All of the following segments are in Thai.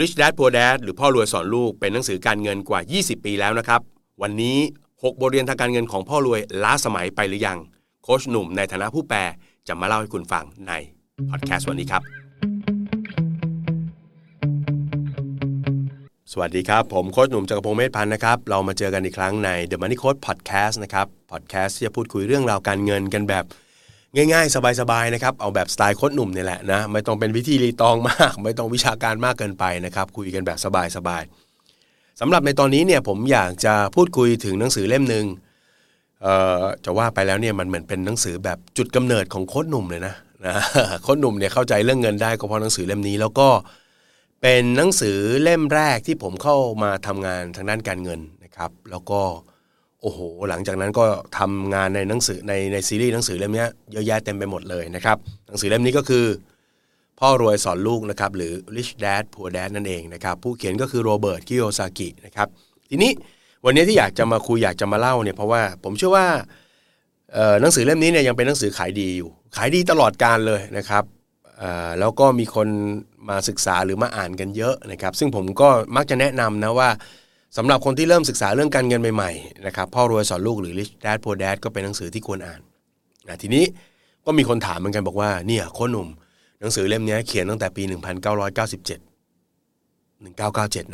Rich Dad Poor Dad หรือพ่อรวยสอนลูกเป็นหนังสือการเงินกว่า20ปีแล้วนะครับวันนี้6บทเรียนทางการเงินของพ่อรวยล้าสมัยไปหรือยังโค้ชหนุ่มในฐานะผู้แปลจะมาเล่าให้คุณฟังในพอดแคสต์วันนี้ครับสวัสดีครับผมโค้ชหนุ่มจักรพงษ์เมธพันธ์นะครับเรามาเจอกันอีกครั้งใน The Money Coach Podcast นะครับ Podcast ที่จะพูดคุยเรื่องราวการเงินกันแบบง่ายๆสบายๆนะครับเอาแบบสไตล์โค้ชหนุ่มนี่แหละนะไม่ต้องเป็นวิธีรีตองมากไม่ต้องวิชาการมากเกินไปนะครับคุยกันแบบสบายๆสำหรับในตอนนี้เนี่ยผมอยากจะพูดคุยถึงหนังสือเล่มนึงจะว่าไปแล้วเนี่ยมันเหมือนเป็นหนังสือแบบจุดกำเนิดของโค้ชหนุ่มเลยนะโค้ชหนุ่มเนี่ยเข้าใจเรื่องเงินได้ก็เพราะหนังสือเล่มนี้แล้วก็เป็นหนังสือเล่มแรกที่ผมเข้ามาทำงานทางด้านการเงินนะครับแล้วก็โอ้โหหลังจากนั้นก็ทำงานในหนังสือในซีรีส์หนังสือเล่มนี้เยอะแยะเต็มไปหมดเลยนะครับหนังสือเล่มนี้ก็คือพ่อรวยสอนลูกนะครับหรือ Rich Dad Poor Dad นั่นเองนะครับผู้เขียนก็คือโรเบิร์ตคิโยซากินะครับทีนี้วันนี้ที่อยากจะมาคุยอยากจะมาเล่าเนี่ยเพราะว่าผมเชื่อว่าหนังสือเล่มนี้เนี่ยยังเป็นหนังสือขายดีอยู่ขายดีตลอดกาลเลยนะครับแล้วก็มีคนมาศึกษาหรือมาอ่านกันเยอะนะครับซึ่งผมก็มักจะแนะนำนะว่าสำหรับคนที่เริ่มศึกษาเรื่องการเงินใหม่ๆนะครับพ่อรวยสอนลูกหรือ Rich Dad Poor Dad ก็เป็นหนังสือที่ควรอ่านทีนี้ก็มีคนถามเหมือนกันบอกว่าเนี่ยโค้ชหนุ่มหนังสือเล่มนี้เขียนตั้งแต่ปี1997น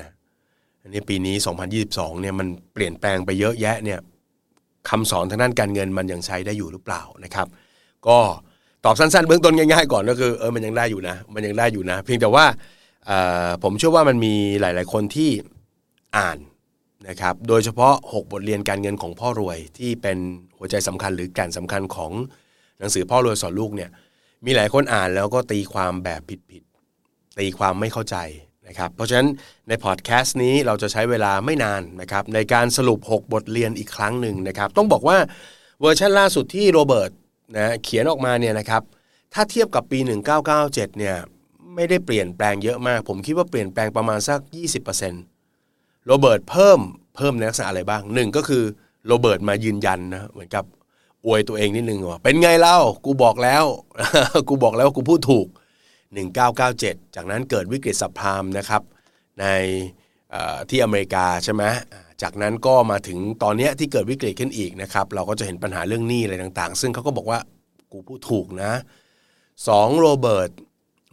ะอันนี้ปีนี้2022เนี่ยมันเปลี่ยนแปลงไปเยอะแยะเนี่ยคำสอนทางด้านการเงินมันยังใช้ได้อยู่หรือเปล่านะครับก็ตอบสั้นๆเบื้องต้นง่ายๆก่อนก็คือมันยังได้อยู่นะเพียงแต่ว่าผมเชื่อว่ามันมีหลายๆคนที่อ่านนะครับโดยเฉพาะ6บทเรียนการเงินของพ่อรวยที่เป็นหัวใจสำคัญหรือแก่นสำคัญของหนังสือพ่อรวยสอนลูกเนี่ยมีหลายคนอ่านแล้วก็ตีความแบบผิดๆตีความไม่เข้าใจนะครับเพราะฉะนั้นในพอดแคสต์นี้เราจะใช้เวลาไม่นานนะครับในการสรุป6บทเรียนอีกครั้งหนึ่งนะครับต้องบอกว่าเวอร์ชันล่าสุดที่โรเบิร์ตนะเขียนออกมาเนี่ยนะครับถ้าเทียบกับปี1997เนี่ยไม่ได้เปลี่ยนแปลงเยอะมากผมคิดว่าเปลี่ยนแปลงประมาณสัก 20%โรเบิร์ตเพิ่มในลักษณะอะไรบ้าง1ก็คือโรเบิร์ตมายืนยันนะเหมือนกับอวยตัวเองนิดนึงว่าเป็นไงเล่ากูบอกแล้วกูพูดถูก1997จากนั้นเกิดวิกฤตซับไพรม์นะครับในที่อเมริกาใช่ไหมจากนั้นก็มาถึงตอนนี้ที่เกิดวิกฤตขึ้นอีกนะครับเราก็จะเห็นปัญหาเรื่องหนี้อะไรต่างๆซึ่งเขาก็บอกว่ากูพูดถูกนะ2โรเบิร์ต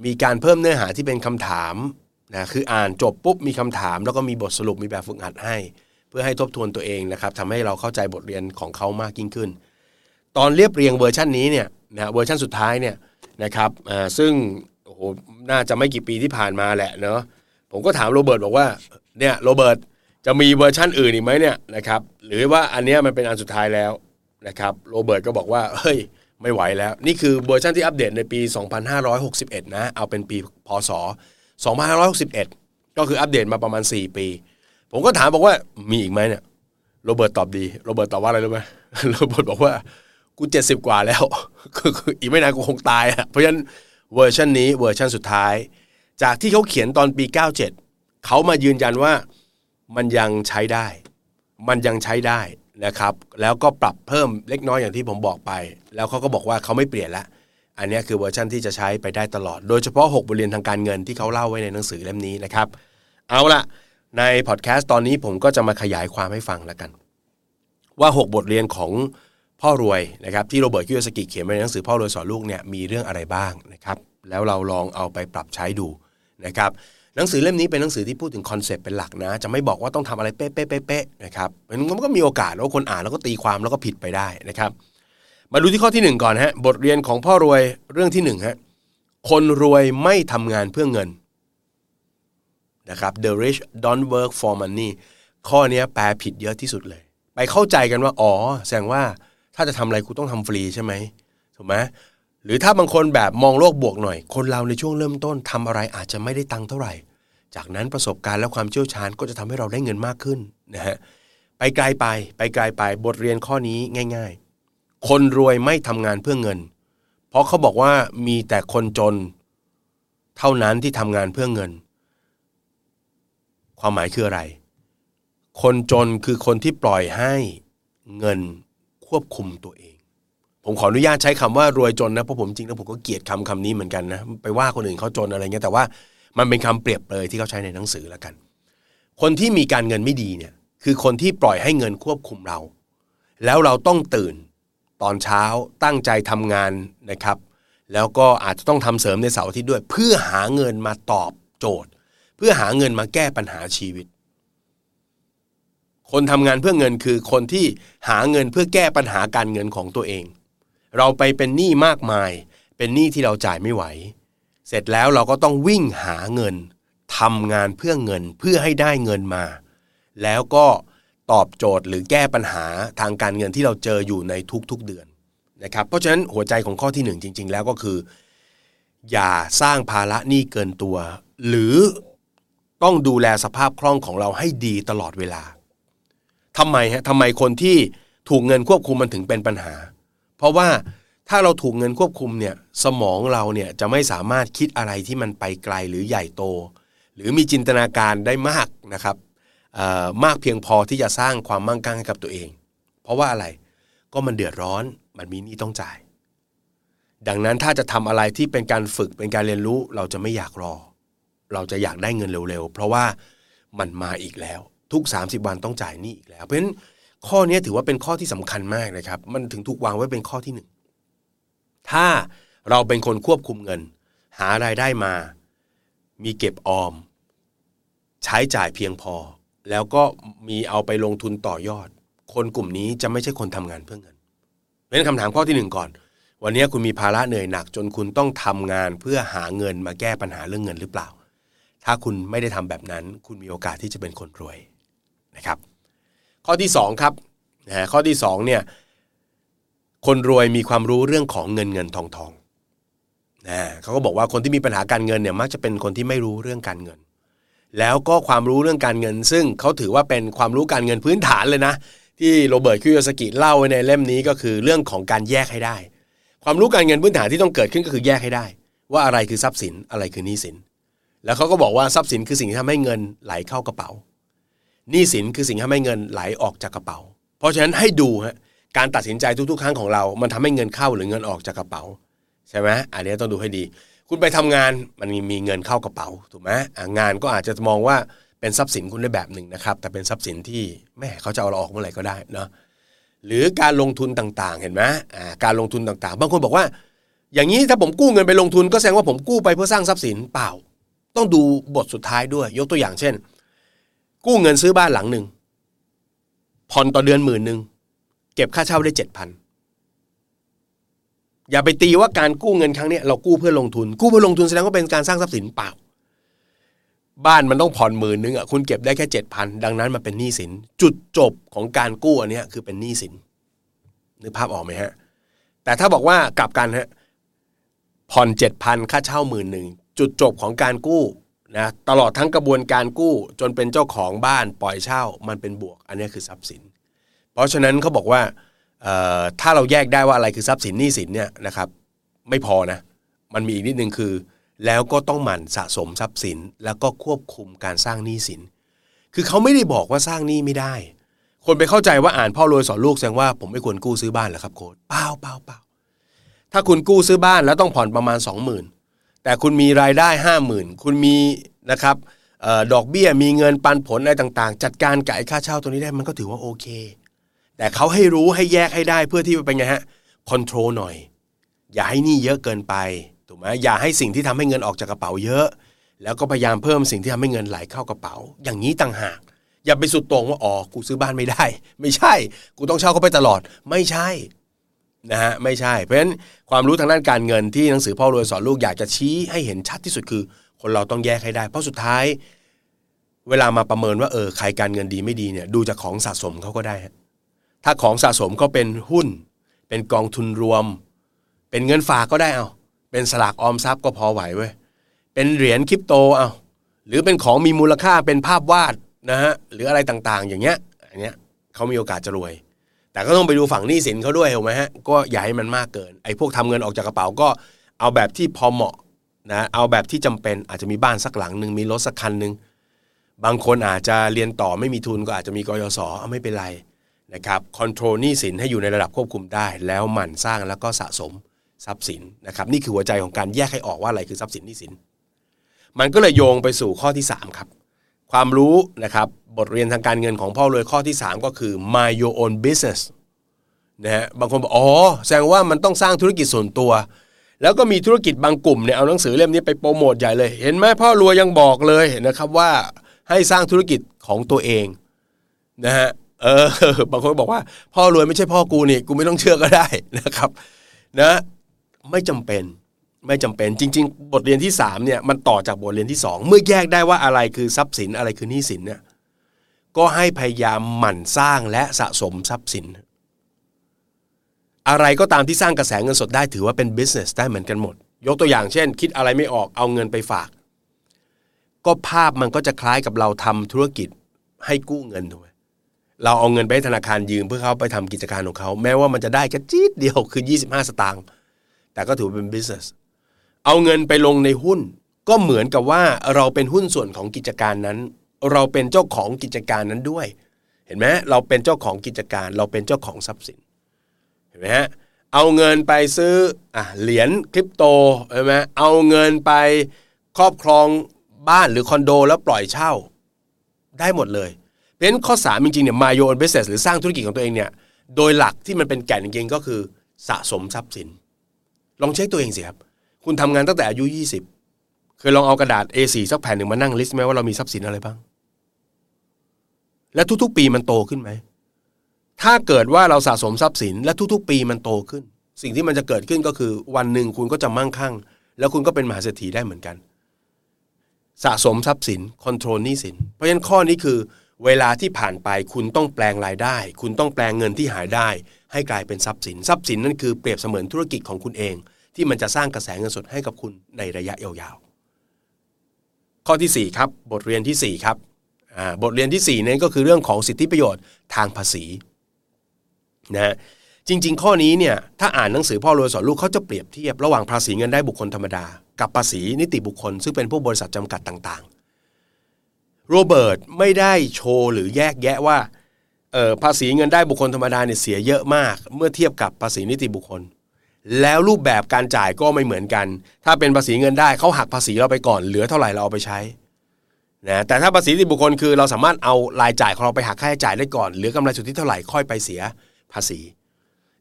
มีการเพิ่มเนื้อหาที่เป็นคำถามนะคืออ่านจบปุ๊บมีคำถามแล้วก็มีบทสรุปมีแบบฝึกหัดให้เพื่อให้ทบทวนตัวเองนะครับทำให้เราเข้าใจบทเรียนของเขามากยิ่งขึ้นตอนเรียบเรียงเวอร์ชันนี้เนี่ยนะเวอร์ชันสุดท้ายเนี่ยนะครับซึ่งโอ้โหน่าจะไม่กี่ปีที่ผ่านมาแหละเนาะผมก็ถามโรเบิร์ตบอกว่าเนี่ยโรเบิร์ตจะมีเวอร์ชันอื่นอีกไหมเนี่ยนะครับหรือว่าอันเนี้ยมันเป็นอันสุดท้ายแล้วนะครับโรเบิร์ตก็บอกว่าเฮ้ยไม่ไหวแล้วนี่คือเวอร์ชันที่อัปเดตในปี2561นะเอาเป็นปีพ.ศ2561ก็คืออัปเดตมาประมาณ4ปีผมก็ถามบอกว่ามีอีกไหมเนี่ยโรเบิร์ตตอบดีโรเบิร์ตตอบว่าอะไรรู้ไหมโรเบิร์ตบอกว่ากู70กว่าแล้วคืออีกไม่นานกูคงตายอ่ะเพราะฉะนั้นเวอร์ชันนี้เวอร์ชันสุดท้ายจากที่เขาเขียนตอนปี97เขามายืนยันว่ามันยังใช้ได้นะครับแล้วก็ปรับเพิ่มเล็กน้อยอย่างที่ผมบอกไปแล้วเขาก็บอกว่าเขาไม่เปลี่ยนละอันนี้คือเวอร์ชันที่จะใช้ไปได้ตลอดโดยเฉพาะ6บทเรียนทางการเงินที่เขาเล่าไว้ในหนังสือเล่มนี้นะครับเอาล่ะในพอดแคสต์ตอนนี้ผมก็จะมาขยายความให้ฟังแล้วกันว่า6บทเรียนของพ่อรวยนะครับที่โรเบิร์ตคิโยซากิเขียนไว้ในหนังสือพ่อรวยสอนลูกเนี่ยมีเรื่องอะไรบ้างนะครับแล้วเราลองเอาไปปรับใช้ดูนะครับหนังสือเล่มนี้เป็นหนังสือที่พูดถึงคอนเซ็ปต์เป็นหลักนะจะไม่บอกว่าต้องทำอะไรเป๊ะๆๆนะครับมันก็มีโอกาสว่าคนอ่านแล้วก็ตีความแล้วก็ผิดไปได้นะครับมาดูที่ข้อที่1ก่อนฮะบทเรียนของพ่อรวยเรื่องที่1ฮะคนรวยไม่ทำงานเพื่อเงินนะครับ The rich don't work for money ข้อนี้แปลผิดเยอะที่สุดเลยไปเข้าใจกันว่าอ๋อแสดงว่าถ้าจะทำอะไรกูต้องทำฟรีใช่ไหมถูกไหมหรือถ้าบางคนแบบมองโลกบวกหน่อยคนเราในช่วงเริ่มต้นทำอะไรอาจจะไม่ได้ตังค์เท่าไหร่จากนั้นประสบการณ์และความเชี่ยวชาญก็จะทำให้เราได้เงินมากขึ้นนะฮะไปไกลไปบทเรียนข้อนี้ง่ายๆคนรวยไม่ทำงานเพื่อเงินเพราะเขาบอกว่ามีแต่คนจนเท่านั้นที่ทำงานเพื่อเงินความหมายคืออะไรคนจนคือคนที่ปล่อยให้เงินควบคุมตัวเองผมขออนุญาตใช้คำว่ารวยจนนะเพราะผมจริงแล้วผมก็เกลียดคำนี้เหมือนกันนะไปว่าคนอื่นเขาจนอะไรเงี้ยแต่ว่า มันเป็นคำเปรียบเปรยที่เขาใช้ในหนังสือแล้วกันคนที่มีการเงินไม่ดีเนี่ยคือคนที่ปล่อยให้เงินควบคุมเราแล้วเราต้องตื่นตอนเช้าตั้งใจทำงานนะครับแล้วก็อาจจะต้องทำเสริมในเสาร์อาทิตย์ด้วยเพื่อหาเงินมาตอบโจทย์เพื่อหาเงินมาแก้ปัญหาชีวิตคนทำงานเพื่อเงินคือคนที่หาเงินเพื่อแก้ปัญหาการเงินของตัวเองเราไปเป็นหนี้มากมายเป็นหนี้ที่เราจ่ายไม่ไหวเสร็จแล้วเราก็ต้องวิ่งหาเงินทำงานเพื่อเงินเพื่อให้ได้เงินมาแล้วก็ตอบโจทย์หรือแก้ปัญหาทางการเงินที่เราเจออยู่ในทุกๆเดือนนะครับเพราะฉะนั้นหัวใจของข้อที่หนึ่งจริงๆแล้วก็คืออย่าสร้างภาระหนี้เกินตัวหรือต้องดูแลสภาพคล่องของเราให้ดีตลอดเวลาทำไมคนที่ถูกเงินควบคุมมันถึงเป็นปัญหาเพราะว่าถ้าเราถูกเงินควบคุมเนี่ยสมองเราเนี่ยจะไม่สามารถคิดอะไรที่มันไปไกลหรือใหญ่โตหรือมีจินตนาการได้มากนะครับมากเพียงพอที่จะสร้างความมั่งคั่งให้กับตัวเองเพราะว่าอะไรก็มันเดือดร้อนมันมีหนี้ต้องจ่ายดังนั้นถ้าจะทำอะไรที่เป็นการฝึกเป็นการเรียนรู้เราจะไม่อยากรอเราจะอยากได้เงินเร็วๆเพราะว่ามันมาอีกแล้วทุก30วันต้องจ่ายหนี้อีกแล้วเพราะฉะนั้นข้อนี้ถือว่าเป็นข้อที่สำคัญมากนะครับมันถึงถูกวางไว้เป็นข้อที่1ถ้าเราเป็นคนควบคุมเงินหารายได้มามีเก็บออมใช้จ่ายเพียงพอแล้วก็มีเอาไปลงทุนต่อยอดคนกลุ่มนี้จะไม่ใช่คนทำงานเพื่อเงินเพราะฉะนั้นคำถามข้อที่1ก่อนวันนี้คุณมีภาระเหนื่อยหนักจนคุณต้องทำงานเพื่อหาเงินมาแก้ปัญหาเรื่องเงินหรือเปล่าถ้าคุณไม่ได้ทำแบบนั้นคุณมีโอกาสที่จะเป็นคนรวยนะครับข้อที่2ครับข้อที่2เนี่ยคนรวยมีความรู้เรื่องของเงินทองเขาก็บอกว่าคนที่มีปัญหาการเงินเนี่ยมักจะเป็นคนที่ไม่รู้เรื่องการเงินแล้วก็ความรู้เรื่องการเงินซึ่งเขาถือว่าเป็นความรู้การเงินพื้นฐานเลยนะที่โรเบิร์ตคิโยซากิเล่าไว้ในเล่มนี้ก็คือเรื่องของการแยกให้ได้ความรู้การเงินพื้นฐานที่ต้องเกิดขึ้นก็คือแยกให้ได้ว่าอะไรคือทรัพย์สินอะไรคือหนี้สินแล้วเขาก็บอกว่าทรัพย์สินคือสิ่งที่ทำให้เงินไหลเข้ากระเป๋าหนี้สินคือสิ่งที่ทำให้เงินไหลออกจากกระเป๋าเพราะฉะนั้นให้ดูฮะการตัดสินใจทุกๆครั้งของเรามันทำให้เงินเข้าหรือเงินออกจากกระเป๋าใช่ไหมอันนี้ต้องดูให้ดีคุณไปทำงานมันมีเงินเข้ากระเป๋าถูกไหมงานก็อาจจะมองว่าเป็นทรัพย์สินคุณได้แบบหนึ่งนะครับแต่เป็นทรัพย์สินที่แม่เขาจะเอาเราออกเมื่อไหร่ก็ได้เนาะหรือการลงทุนต่างๆเห็นไหมการลงทุนต่างๆบางคนบอกว่าอย่างนี้ถ้าผมกู้เงินไปลงทุนก็แสดงว่าผมกู้ไปเพื่อสร้างทรัพย์สินเปล่าต้องดูบทสุดท้ายด้วยยกตัวอย่างเช่นกู้เงินซื้อบ้านหลังนึงผ่อนต่อเดือน10,000เก็บค่าเช่าได้ 7,000 อย่าไปตีว่าการกู้เงินครั้งนี้เรากู้เพื่อลงทุนแสดงว่าเป็นการสร้างทรัพย์สินเปล่าบ้านมันต้องผ่อน10,000อ่ะคุณเก็บได้แค่ 7,000 ดังนั้นมันเป็นหนี้สินจุดจบของการกู้อันนี้คือเป็นหนี้สินนึกภาพออกไหมฮะแต่ถ้าบอกว่ากลับกันฮะผ่อน 7,000 ค่าเช่า 11,000 จุดจบของการกู้นะตลอดทั้งกระบวนการกู้จนเป็นเจ้าของบ้านปล่อยเช่ามันเป็นบวกอันนี้คือทรัพย์สินเพราะฉะนั้นเขาบอกว่าถ้าเราแยกได้ว่าอะไรคือทรัพย์สินหนี้สินเนี่ยนะครับไม่พอนะมันมีอีกนิดนึงคือแล้วก็ต้องหมั่นสะสมทรัพย์สินแล้วก็ควบคุมการสร้างหนี้สินคือเขาไม่ได้บอกว่าสร้างหนี้ไม่ได้คนไปเข้าใจว่าอ่านพ่อรวยสอนลูกแสดงว่าผมไม่ควรกู้ซื้อบ้านเหรอครับโค้ชเปล่าถ้าคุณกู้ซื้อบ้านแล้วต้องผ่อนประมาณ 20,000 แต่คุณมีรายได้ 50,000 คุณมีนะครับดอกเบี้ยมีเงินปันผลอะไรต่างๆจัดการกับค่าเช่าตัวนี้ได้มันก็ถือว่าโอเคแต่เขาให้รู้ให้แยกให้ได้เพื่อที่จะเป็นไงฮะคอนโทรลหน่อยอย่าให้หนี้เยอะเกินไปถูกไหมอย่าให้สิ่งที่ทำให้เงินออกจากกระเป๋าเยอะแล้วก็พยายามเพิ่มสิ่งที่ทำให้เงินไหลเข้ากระเป๋าอย่างนี้ต่างหากอย่าไปสุดโต่งว่าอ๋อกูซื้อบ้านไม่ได้ไม่ใช่กูต้องเช่าเขาไปตลอดไม่ใช่นะฮะไม่ใช่เพราะฉะนั้นความรู้ทางด้านการเงินที่หนังสือพ่อรวยสอนลูกอยากจะชี้ให้เห็นชัดที่สุดคือคนเราต้องแยกให้ได้เพราะสุดท้ายเวลามาประเมินว่าใครการเงินดีไม่ดีเนี่ยดูจากของสะสมเขาก็ได้ถ้าของสะสมก็เป็นหุ้นเป็นกองทุนรวมเป็นเงินฝากก็ได้เอาเป็นสลากออมทรัพย์ก็พอไหวเว้ยเป็นเหรียญคริปโตเอาหรือเป็นของมีมูลค่าเป็นภาพวาดนะฮะหรืออะไรต่างๆอย่างเงี้ยอันเนี้ยเขามีโอกาสจะรวยแต่ก็ต้องไปดูฝั่งหนี้สินเขาด้วยถูกไหมฮะก็อย่าให้มันมากเกินไอ้พวกทำเงินออกจากกระเป๋าก็เอาแบบที่พอเหมาะนะเอาแบบที่จำเป็นอาจจะมีบ้านสักหลังนึงมีรถสักคันนึงบางคนอาจจะเรียนต่อไม่มีทุนก็อาจจะมีกยศไม่เป็นไรนะครับคอนโทรลหนี้สินให้อยู่ในระดับควบคุมได้แล้วหมั่นสร้างแล้วก็สะสมทรัพย์สินนะครับนี่คือหัวใจของการแยกให้ออกว่าอะไรคือทรัพย์สินหนี้สิน มันก็เลยโยงไปสู่ข้อที่3ครับความรู้นะครับบทเรียนทางการเงินของพ่อเลยข้อที่3ก็คือ my your own business นะฮะบางคนบอกอ๋อแสดงว่ามันต้องสร้างธุรกิจส่วนตัวแล้วก็มีธุรกิจบางกลุ่มเนี่ยเอาหนังสือเล่มนี้ไปโปรโมทใหญ่เลยเห็นไหมพ่อรวยยังบอกเลยนะครับว่าให้สร้างธุรกิจของตัวเองนะฮะบางคนบอกว่าพ่อรวยไม่ใช่พ่อกูนี่กูไม่ต้องเชื่อก็ได้นะครับนะไม่จำเป็นจริงๆบทเรียนที่3เนี่ยมันต่อจากบทเรียนที่2เมื่อแยกได้ว่าอะไรคือทรัพย์สินอะไรคือหนี้สินเนี่ยก็ให้พยายามหมั่นสร้างและสะสมทรัพย์สินอะไรก็ตามที่สร้างกระแสเงินสดได้ถือว่าเป็น business ได้เหมือนกันหมดยกตัวอย่างเช่นคิดอะไรไม่ออกเอาเงินไปฝากก็ภาพมันก็จะคล้ายกับเราทำธุรกิจให้กู้เงินถูกไหมเราเอาเงินไปให้ธนาคารยืมเพื่อเขาไปทำกิจการของเขาแม้ว่ามันจะได้แค่จี๊ดเดียวคือ25สตางค์แต่ก็ถือเป็น business เอาเงินไปลงในหุ้นก็เหมือนกับว่าเราเป็นหุ้นส่วนของกิจการนั้นเราเป็นเจ้าของกิจการนั้นด้วยเห็นไหมเราเป็นเจ้าของกิจการเราเป็นเจ้าของทรัพย์สินเห็นไหมฮะเอาเงินไปซื้อเหรียญคริปโตเห็นไหมเอาเงินไปครอบครองบ้านหรือคอนโดแล้วปล่อยเช่าได้หมดเลยเพราะฉะนั้นข้อ3จริงๆเนี่ยมาโยนบิสเนสหรือสร้างธุรกิจของตัวเองเนี่ยโดยหลักที่มันเป็นแก่นจริงๆก็คือสะสมทรัพย์สินลองเช็คตัวเองสิครับคุณทำงานตั้งแต่อายุ20เคยลองเอากระดาษ A4 สักแผ่นหนึ่งมานั่งลิสต์ไหมว่าเรามีทรัพย์สินอะไรบ้างและทุกๆปีมันโตขึ้นไหมถ้าเกิดว่าเราสะสมทรัพย์สินและทุกๆปีมันโตขึ้นสิ่งที่มันจะเกิดขึ้นก็คือวันหนึ่งคุณก็จะมั่งคั่งแล้วคุณก็เป็นมหาเศรษฐีได้เหมือนกันสะสมทรัพย์สินคอนโทรลหนี้สินเพราะฉะนั้นข้อนี้คือเวลาที่ผ่านไปคุณต้องแปลงรายได้คุณต้องแปลงเงินที่หายได้ให้กลายเป็นทรัพย์สินทรัพย์สินนั่นคือเปรียบเสมือนธุรกิจของคุณเองที่มันจะสร้างกระแสเงินสดให้กับคุณในระยะยาวๆข้อที่4ครับบทเรียนที่4ครับบทเรียนที่4นั้นก็คือเรื่องของสิทธิประโยชน์ทางภาษีนะจริงๆข้อนี้เนี่ยถ้าอ่านหนังสือพ่อรวยสอนลูกเขาจะเปรียบเทียบระหว่างภาษีเงินได้บุคคลธรรมดากับภาษีนิติบุคคลซึ่งเป็นพวกบริษัทจำกัดต่างๆโรเบิร์ตไม่ได้โชว์หรือแยกแยะว่าภาษีเงินได้บุคคลธรรมดาเนี่ยเสียเยอะมากเมื่อเทียบกับภาษีนิติบุคคลแล้วรูปแบบการจ่ายก็ไม่เหมือนกันถ้าเป็นภาษีเงินได้เขาหักภาษีเราไปก่อนเหลือเท่าไหร่เราเอาไปใช้นะแต่ถ้าภาษีนิติบุคคลคือเราสามารถเอารายจ่ายของเราไปหักค่าใช้จ่ายได้ก่อนเหลือกำไรสุทธิเท่าไหร่ค่อยไปเสียภาษี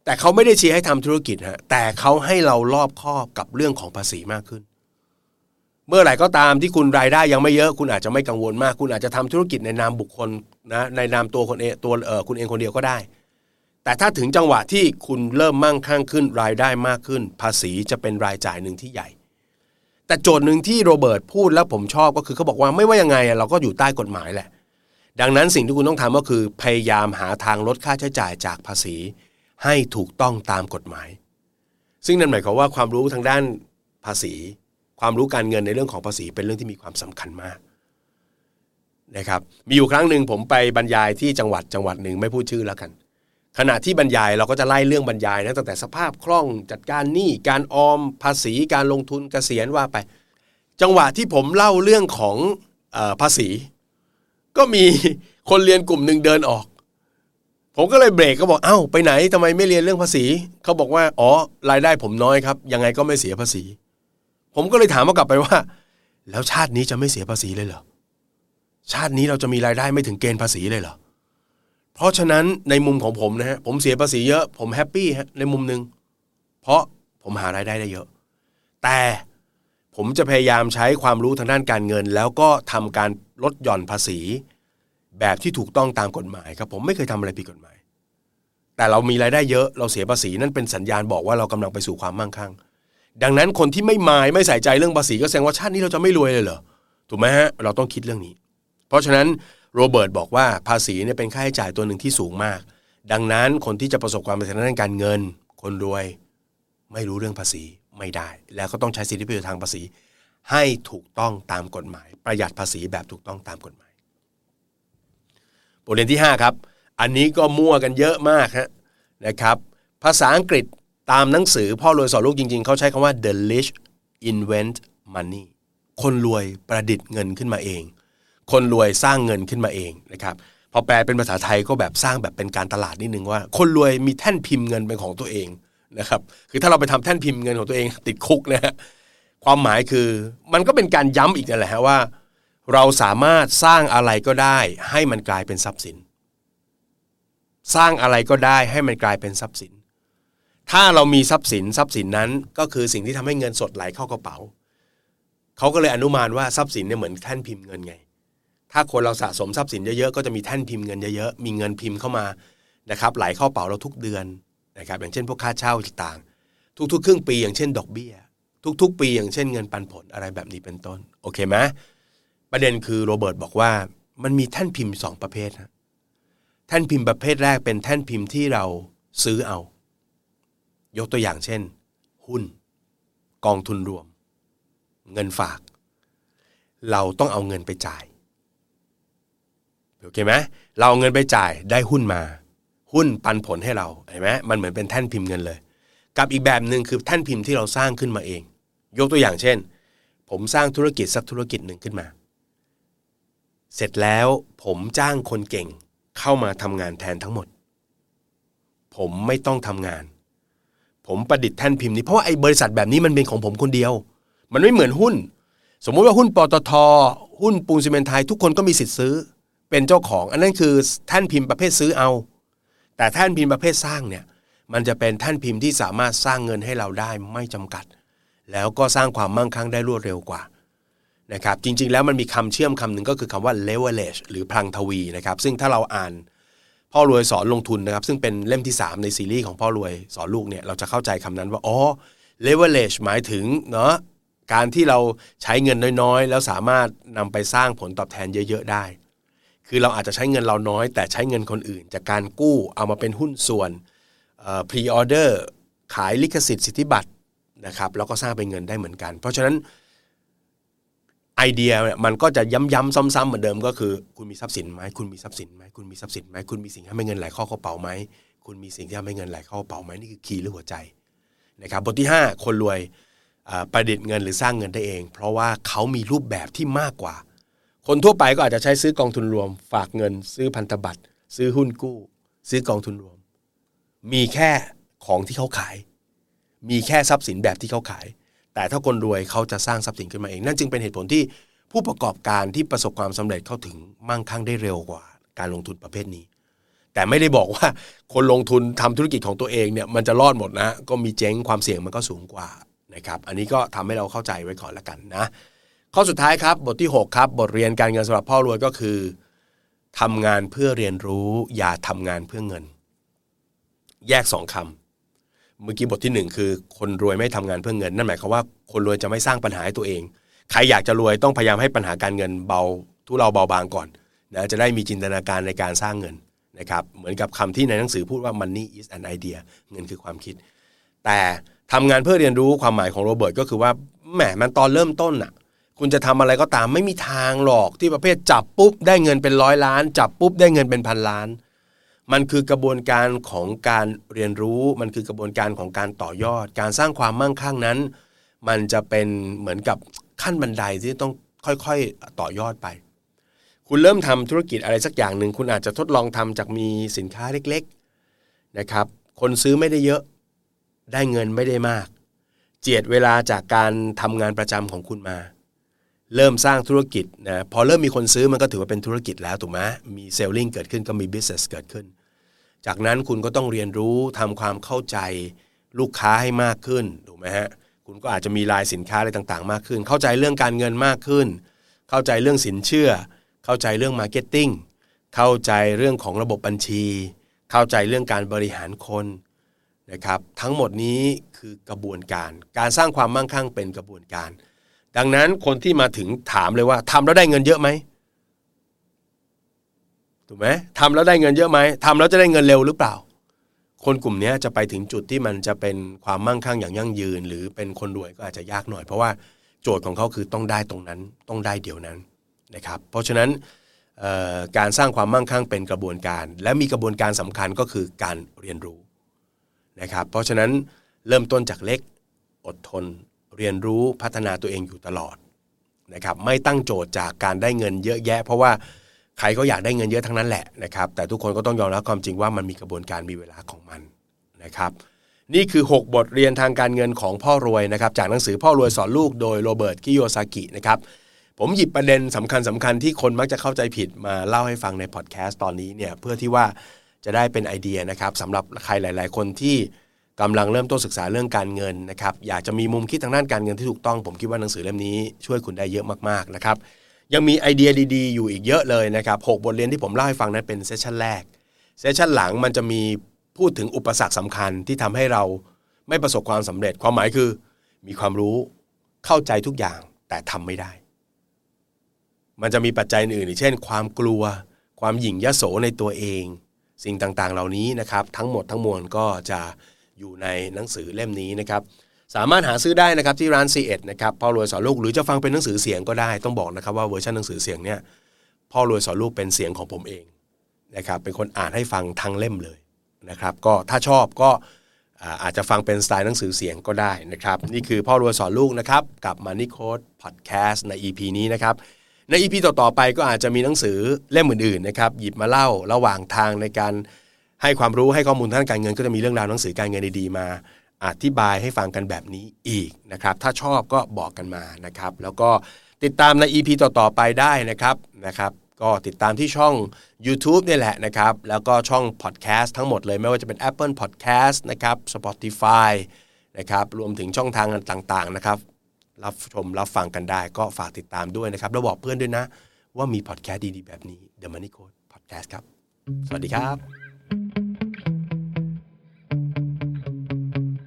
แต่เขาไม่ได้ชี้ให้ทำธุรกิจฮะแต่เขาให้เรารอบคอบกับเรื่องของภาษีมากขึ้นเมื่อไหร่ก็ตามที่คุณรายได้ยังไม่เยอะคุณอาจจะไม่กังวลมากคุณอาจจะทำธุรกิจในนามบุคคลนะในนามตัวคนเองคุณเองคนเดียวก็ได้แต่ถ้าถึงจังหวะที่คุณเริ่มมั่งคั่งขึ้นรายได้มากขึ้นภาษีจะเป็นรายจ่ายหนึ่งที่ใหญ่แต่โจทย์หนึ่งที่โรเบิร์ตพูดแล้วผมชอบก็คือเขาบอกว่าไม่ว่ายังไงเราก็อยู่ใต้กฎหมายแหละดังนั้นสิ่งที่คุณต้องทำก็คือพยายามหาทางลดค่าใช้จ่ายจากภาษีให้ถูกต้องตามกฎหมายซึ่งนั่นหมายความว่าความรู้ทางด้านภาษีความรู้การเงินในเรื่องของภาษีเป็นเรื่องที่มีความสำคัญมากนะครับมีอยู่ครั้งหนึ่งผมไปบรรยายที่จังหวัดหนึ่งไม่พูดชื่อแล้วกันขณะที่บรรยายเราก็จะไล่เรื่องบรรยายนะตั้งแต่สภาพคล่องจัดการหนี้การออมภาษีการลงทุนเกษียณว่าไปจังหวะที่ผมเล่าเรื่องของภาษีก็มีคนเรียนกลุ่มหนึ่งเดินออกผมก็เลยเบรกก็บอกเอ้าไปไหนทำไมไม่เรียนเรื่องภาษีเขาบอกว่าอ๋อรายได้ผมน้อยครับยังไงก็ไม่เสียภาษีผมก็เลยถามเขากลับไปว่าแล้วชาตินี้จะไม่เสียภาษีเลยเหรอชาตินี้เราจะมีรายได้ไม่ถึงเกณฑ์ภาษีเลยเหรอเพราะฉะนั้นในมุมของผมนะฮะผมเสียภาษีเยอะผมแฮปปี้ฮะในมุมนึงเพราะผมหารายได้ได้เยอะแต่ผมจะพยายามใช้ความรู้ทางด้านการเงินแล้วก็ทำการลดหย่อนภาษีแบบที่ถูกต้องตามกฎหมายครับผมไม่เคยทำอะไรผิดกฎหมายแต่เรามีรายได้เยอะเราเสียภาษีนั่นเป็นสัญญาณบอกว่าเรากำลังไปสู่ความมั่งคั่งดังนั้นคนที่ไม่ใส่ใจเรื่องภาษีก็แสดงว่าชาตินี้เราจะไม่รวยเลยเหรอถูกไหมฮะเราต้องคิดเรื่องนี้เพราะฉะนั้นโรเบิร์ตบอกว่าภาษีเนี่ยเป็นค่าใช้จ่ายตัวหนึ่งที่สูงมากดังนั้นคนที่จะประสบความสำเร็จในการเงินคนรวยไม่รู้เรื่องภาษีไม่ได้แล้วก็ต้องใช้สิทธิประโยชน์ทางภาษีให้ถูกต้องตามกฎหมายประหยัดภาษีแบบถูกต้องตามกฎหมายบทเรียนที่5ครับอันนี้ก็มั่วกันเยอะมากนะครับภาษาอังกฤษตามหนังสือพ่อรวยสอนลูกจริงๆเขาใช้คำว่า the rich invent money คนรวยประดิษฐ์เงินขึ้นมาเองคนรวยสร้างเงินขึ้นมาเองนะครับพอแปลเป็นภาษาไทยก็แบบสร้างแบบเป็นการตลาดนิดนึงว่าคนรวยมีแท่นพิมพ์เงินเป็นของตัวเองนะครับคือถ้าเราไปทำแท่นพิมพ์เงินของตัวเองติดคุกนะฮะ ความหมายคือมันก็เป็นการย้ำอีกนั่นแหละฮะว่าเราสามารถสร้างอะไรก็ได้ให้มันกลายเป็นทรัพย์สินสร้างอะไรก็ได้ให้มันกลายเป็นทรัพย์สินถ้าเรามีทรัพย์สินนั้นก็คือสิ่งที่ทำให้เงินสดไหลเข้ากระเป๋าเขาก็เลยอนุมานว่าทรัพย์สินเนี่ยเหมือนแท่นพิมพ์เงินไงถ้าคนเราสะสมทรัพย์สินเยอะๆก็จะมีแท่นพิมพ์เงินเยอะๆมีเงินพิมพ์เข้ามานะครับไหลเข้ากระเป๋าเราทุกเดือนนะครับอย่างเช่นพวกค่าเช่าต่างๆทุกๆครึ่งปีอย่างเช่นดอกเบี้ยทุกๆปีอย่างเช่นเงินปันผลอะไรแบบนี้เป็นต้นโอเคไหมประเด็นคือโรเบิร์ตบอกว่ามันมีแท่นพิมพ์2ประเภทนะแท่นพิมพ์ประเภทแรกเป็นแท่นพิมพ์ที่เราซื้อเอายกตัวอย่างเช่นหุ้นกองทุนรวมเงินฝากเราต้องเอาเงินไปจ่ายโอเคไหมเราเอาเงินไปจ่ายได้หุ้นมาหุ้นปันผลให้เราเห็นไหมมันเหมือนเป็นแท่นพิมพ์เงินเลยกับอีกแบบนึงคือแท่นพิมพ์ที่เราสร้างขึ้นมาเองยกตัวอย่างเช่นผมสร้างธุรกิจสักธุรกิจหนึ่งขึ้นมาเสร็จแล้วผมจ้างคนเก่งเข้ามาทำงานแทนทั้งหมดผมไม่ต้องทำงานผมประดิษฐ์แท่นพิมพ์นี้เพราะว่าไอ้บริษัทแบบนี้มันเป็นของผมคนเดียวมันไม่เหมือนหุ้นสมมติว่าหุ้นปตท.หุ้นปูนซีเมนต์ไทยทุกคนก็มีสิทธิ์ซื้อเป็นเจ้าของอันนั้นคือแท่นพิมพ์ประเภทซื้อเอาแต่แท่นพิมพ์ประเภทสร้างเนี่ยมันจะเป็นแท่นพิมพ์ที่สามารถสร้างเงินให้เราได้ไม่จำกัดแล้วก็สร้างความมั่งคั่งได้รวดเร็วกว่านะครับจริงๆแล้วมันมีคำเชื่อมคำหนึ่งก็คือคำว่า leverage หรือพลังทวีนะครับซึ่งถ้าเราอ่านพ่อรวยสอนลงทุนนะครับซึ่งเป็นเล่มที่3ในซีรีส์ของพ่อรวยสอนลูกเนี่ยเราจะเข้าใจคำนั้นว่าอ๋อ leverage หมายถึงเนาะการที่เราใช้เงินน้อยๆแล้วสามารถนำไปสร้างผลตอบแทนเยอะๆได้คือเราอาจจะใช้เงินเราน้อยแต่ใช้เงินคนอื่นจากการกู้เอามาเป็นหุ้นส่วนpre order ขายลิขสิทธิ์สิทธิบัตรนะครับแล้วก็สร้างเป็นเงินได้เหมือนกันเพราะฉะนั้นไอเดียเนี่ยมันก็จะย้ำๆซ้ำๆเหมือนเดิมก็คือคุณมีทรัพย์สินไหมคุณมีทรัพย์สินไหมคุณมีทรัพย์สินไหมคุณมีสิ่งที่ทำให้เงินไหลเข้ากระเป๋าไหมคุณมีสิ่งที่ทำให้เงินไหลเข้ากระเป๋าไหมนี่คือคีย์หรือหัวใจนะครับบทที่5คนรวยประดิษฐ์เงินหรือสร้างเงินได้เองเพราะว่าเขามีรูปแบบที่มากกว่าคนทั่วไปก็อาจจะใช้ซื้อกองทุนรวมฝากเงินซื้อพันธบัตรซื้อหุ้นกู้ซื้อกองทุนรวมมีแค่ของที่เขาขายมีแค่ทรัพย์สินแบบที่เขาขายแต่ถ้าคนรวยเขาจะสร้างทรัพย์สินขึ้นมาเองนั่นจึงเป็นเหตุผลที่ผู้ประกอบการที่ประสบความสำเร็จเข้าถึงมั่งคั่งได้เร็วกว่าการลงทุนประเภทนี้แต่ไม่ได้บอกว่าคนลงทุนทำธุรกิจของตัวเองเนี่ยมันจะรอดหมดนะก็มีเจ๊งความเสี่ยงมันก็สูงกว่านะครับอันนี้ก็ทำให้เราเข้าใจไว้ก่อนละกันนะข้อสุดท้ายครับบทที่6ครับบทเรียนการเงินสำหรับพ่อรวยก็คือทำงานเพื่อเรียนรู้อย่าทำงานเพื่อเงินแยก2คำเมื่อกี้บทที่1คือคนรวยไม่ทำงานเพื่อเงินนั่นหมายความว่าคนรวยจะไม่สร้างปัญหาให้ตัวเองใครอยากจะรวยต้องพยายามให้ปัญหาการเงินเบาทุเลาเบาบางก่อนนะจะได้มีจินตนาการในการสร้างเงินนะครับเหมือนกับคำที่ในหนังสือพูดว่า money is an idea เงินคือความคิดแต่ทำงานเพื่อเรียนรู้ความหมายของโรเบิร์ตก็คือว่าแหมมันตอนเริ่มต้นน่ะคุณจะทำอะไรก็ตามไม่มีทางหรอกที่ประเภทจับปุ๊บได้เงินเป็นร้อยล้านจับปุ๊บได้เงินเป็นพันล้านมันคือกระบวนการของการเรียนรู้มันคือกระบวนการของการต่อยอดการสร้างความมั่งคั่งนั้นมันจะเป็นเหมือนกับขั้นบันไดที่ต้องค่อยๆต่อยอดไปคุณเริ่มทำธุรกิจอะไรสักอย่างหนึ่งคุณอาจจะทดลองทำจากมีสินค้าเล็กๆนะครับคนซื้อไม่ได้เยอะได้เงินไม่ได้มากเจียดเวลาจากการทำงานประจำของคุณมาเริ่มสร้างธุรกิจนะพอเริ่มมีคนซื้อมันก็ถือว่าเป็นธุรกิจแล้วถูกไหมมีเซลลิ่งเกิดขึ้นก็มีบิสเนสเกิดขึ้นจากนั้นคุณก็ต้องเรียนรู้ทำความเข้าใจลูกค้าให้มากขึ้นถูกไหมฮะคุณก็อาจจะมีรายสินค้าอะไรต่างๆมากขึ้นเข้าใจเรื่องการเงินมากขึ้นเข้าใจเรื่องสินเชื่อเข้าใจเรื่องมาร์เก็ตติ้งเข้าใจเรื่องของระบบบัญชีเข้าใจเรื่องการบริหารคนนะครับทั้งหมดนี้คือกระบวนการการสร้างความมั่งคั่งเป็นกระบวนการดังนั้นคนที่มาถึงถามเลยว่าทำแล้วได้เงินเยอะไหมถูกไหมทำแล้วได้เงินเยอะไหมทำแล้วจะได้เงินเร็วหรือเปล่าคนกลุ่มนี้จะไปถึงจุดที่มันจะเป็นความมั่งคั่งอย่างยั่งยืนหรือเป็นคนรวยก็อาจจะยากหน่อยเพราะว่าโจทย์ของเขาคือต้องได้ตรงนั้นต้องได้เดี๋ยวนั้นนะครับเพราะฉะนั้นการสร้างความมั่งคั่งเป็นกระบวนการและมีกระบวนการสำคัญก็คือการเรียนรู้นะครับเพราะฉะนั้นเริ่มต้นจากเล็กอดทนเรียนรู้พัฒนาตัวเองอยู่ตลอดนะครับไม่ตั้งโจทย์จากการได้เงินเยอะแยะเพราะว่าใครก็อยากได้เงินเยอะทั้งนั้นแหละนะครับแต่ทุกคนก็ต้องยอมรับความจริงว่ามันมีกระบวนการมีเวลาของมันนะครับ นี่คือ6บทเรียนทางการเงินของพ่อรวยนะครับจากหนังสือพ่อรวยสอนลูกโดยโรเบิร์ต คิโยซากินะครับผมหยิบประเด็นสำคัญที่คนมักจะเข้าใจผิดมาเล่าให้ฟังในพอดแคสต์ตอนนี้เนี่ยเพื่อที่ว่าจะได้เป็นไอเดียนะครับสำหรับใครหลายๆคนที่กำลังเริ่มต้นศึกษาเรื่องการเงินนะครับอยากจะมีมุมคิดทางด้านการเงินที่ถูกต้องผมคิดว่าหนังสือเล่มนี้ช่วยคุณได้เยอะมากๆนะครับยังมีไอเดียดีๆอยู่อีกเยอะเลยนะครับ6บทเรียนที่ผมเล่าให้ฟังนั้นเป็นเซสชั่นแรกเซสชั่นหลังมันจะมีพูดถึงอุปสรรคสำคัญที่ทำให้เราไม่ประสบความสำเร็จความหมายคือมีความรู้เข้าใจทุกอย่างแต่ทำไม่ได้มันจะมีปัจจัยอื่นเช่นความกลัวความหยิ่งยโสในตัวเองสิ่งต่างๆเหล่านี้นะครับทั้งหมดทั้งมวลก็จะอยู่ในหนังสือเล่มนี้นะครับสามารถหาซื้อได้นะครับที่ร้านC1นะครับพ่อรวยสอนลูกหรือจะฟังเป็นหนังสือเสียงก็ได้ต้องบอกนะครับว่าเวอร์ชันหนังสือเสียงเนี่ยพ่อรวยสอนลูกเป็นเสียงของผมเองนะครับเป็นคนอ่านให้ฟังทั้งเล่มเลยนะครับก็ถ้าชอบก็อาจจะฟังเป็นสไตล์หนังสือเสียงก็ได้นะครับนี่คือพ่อรวยสอนลูกนะครับกับ Money Coach Podcast ใน EP นี้นะครับใน EP ต่อๆไปก็อาจจะมีหนังสือเล่มอื่นๆนะครับหยิบมาเล่าระหว่างทางในการให้ความรู้ให้ข้อมูลทางการเงินก็จะมีเรื่องราวหนังสือการเงินดีๆมาอธิบายให้ฟังกันแบบนี้อีกนะครับถ้าชอบก็บอกกันมานะครับแล้วก็ติดตามใน EP ต่อๆไปได้นะครับก็ติดตามที่ช่อง YouTube นี่แหละนะครับแล้วก็ช่องพอดแคสต์ทั้งหมดเลยไม่ว่าจะเป็น Apple Podcast นะครับ Spotify นะครับรวมถึงช่องทางต่างๆนะครับรับชมรับฟังกันได้ก็ฝากติดตามด้วยนะครับแล้วบอกเพื่อนด้วยนะว่ามีพอดแคสต์ดีๆแบบนี้ The Money Coach Podcast ครับสวัสดีครับ